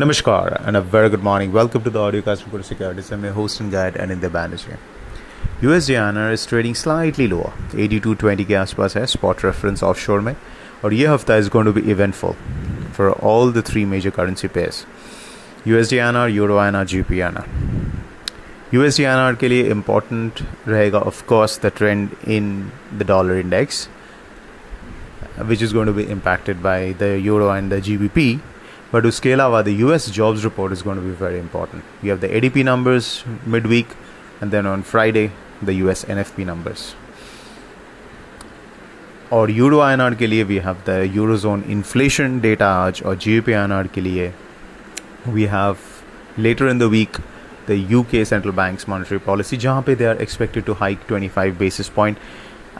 Namaskar and a very good morning. Welcome to the audiocast for Securities. I'm your host and guide Anindya Banerjee. USDINR is trading slightly lower, 82.20 के आसपास है spot reference offshore में, और ये हफ्ता is going to be eventful for all the three major currency pairs, USDINR, EURINR, GBPINR. USDINR के लिए important रहेगा of course the trend in the dollar index, which is going to be impacted by the euro and the GBP. But uske alawa, the US jobs report is going to be very important. We have the ADP numbers midweek, and then on Friday, the US NFP numbers. Aur Euro INR ke liye we have the Eurozone inflation data aaj, aur GBPINR ke liye we have later in the week the UK Central Bank's monetary policy, jahan pe they are expected to hike 25 basis point,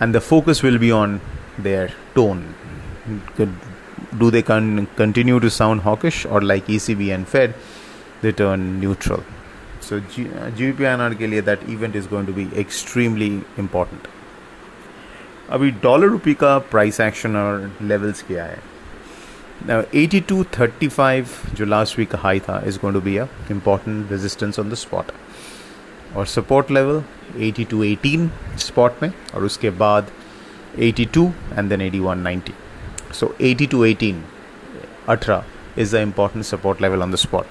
and the focus will be on their tone. Do they continue to sound hawkish, or like ECB and Fed, they turn neutral? So GBPINR ke liye that event is going to be extremely important. Abhi dollar rupee ka price action or levels kya hai? Now 82.35 jo last week ka high tha is going to be a important resistance on the spot. Aur support level 82.18 spot mein, aur uske baad 82 and then 81.90. So 82.18 18 is the important support level on the spot.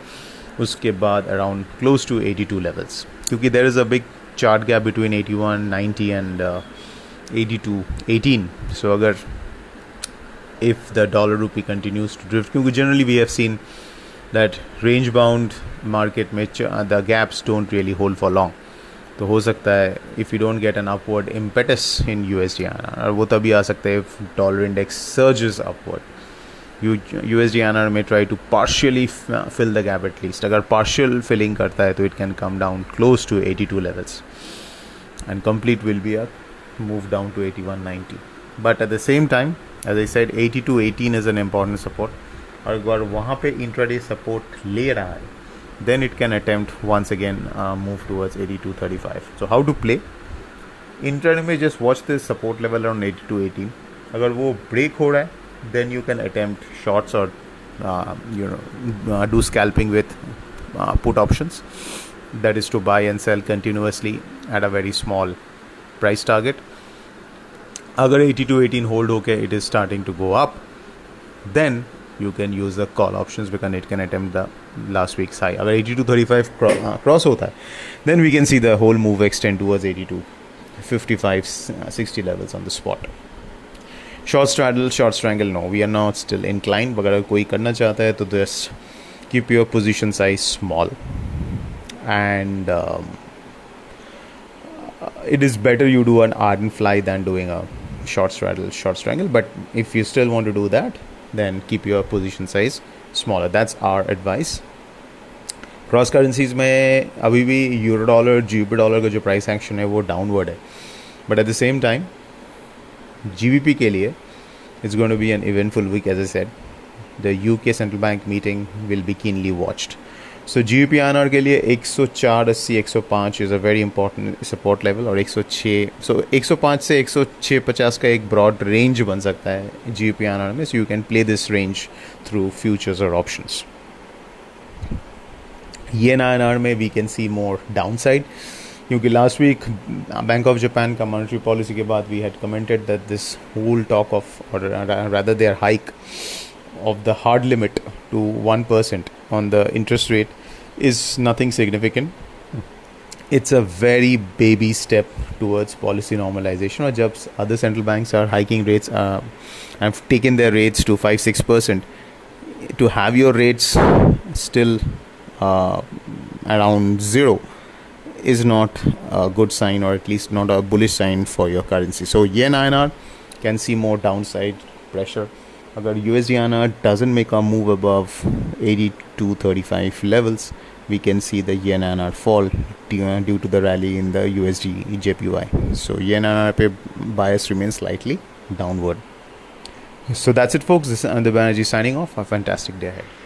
Uske baad around close to 82 levels, because there is a big chart gap between 81.90 and 82.18. So if the dollar rupee continues to drift, because generally we have seen that range bound market the gaps don't really hold for long. तो हो सकता है if you don't get an upward impetus in USDINR, और वो तभी आ सकता है if dollar index surges upward. USDINR may try to partially fill the gap at least. अगर partial filling करता है तो it can come down close to 82 levels, and complete will be a move down to 81.90. But at the same time, as I said, 82.18 is an important support. और अगर वहाँ पे intraday support ले रहा है, then it can attempt once again move towards 82.35. So how to play? Intraday mein just watch this support level around 82.18. Agar wo break ho raha hai, then you can attempt shorts or do scalping with put options. That is to buy and sell continuously at a very small price target. Agar 82.18 hold hoke, it is starting to go up, then you can use the call options because it can attempt the last week's high. Agar 82.35 cross hota hai, then we can see the whole move extend towards 82.55 60 levels on the spot. Short straddle, short strangle, no, we are not still inclined. But if koi karna chahta hai to just keep your position size small, and it is better you do an ardent fly than doing a short straddle, short strangle. But if you still want to do that, then keep your position size smaller. That's our advice. Cross currencies में अभी भी euro dollar, GBP dollar का जो price action है वो downward है, but at the same time GBP के लिए it's going to be an eventful week. As I said, the UK Central Bank meeting will be keenly watched. So GBPINR के लिए 104.80-105 is a very important support level, और 106, so 105 से 106.50 का एक broad range बन सकता है GBPINR में. So you can play this range through futures or options. YEN-INR में we can see more downside, क्योंकि last week Bank of Japan का monetary policy के बाद we had commented that this whole talk of, or rather their hike of the hard limit to 1% on the interest rate is nothing significant. It's a very baby step towards policy normalization. Or jab other central banks are hiking rates and have taken their rates to 5-6%, to have your rates still around zero is not a good sign, or at least not a bullish sign for your currency. So Yen-INR can see more downside pressure. Agar USDINR doesn't make a move above 82.35 levels, we can see the YEN-INR fall due to the rally in the USDJPY. So YEN-INR pe bias remains slightly downward. So that's it, folks. This is Anindya Banerjee signing off. A fantastic day ahead.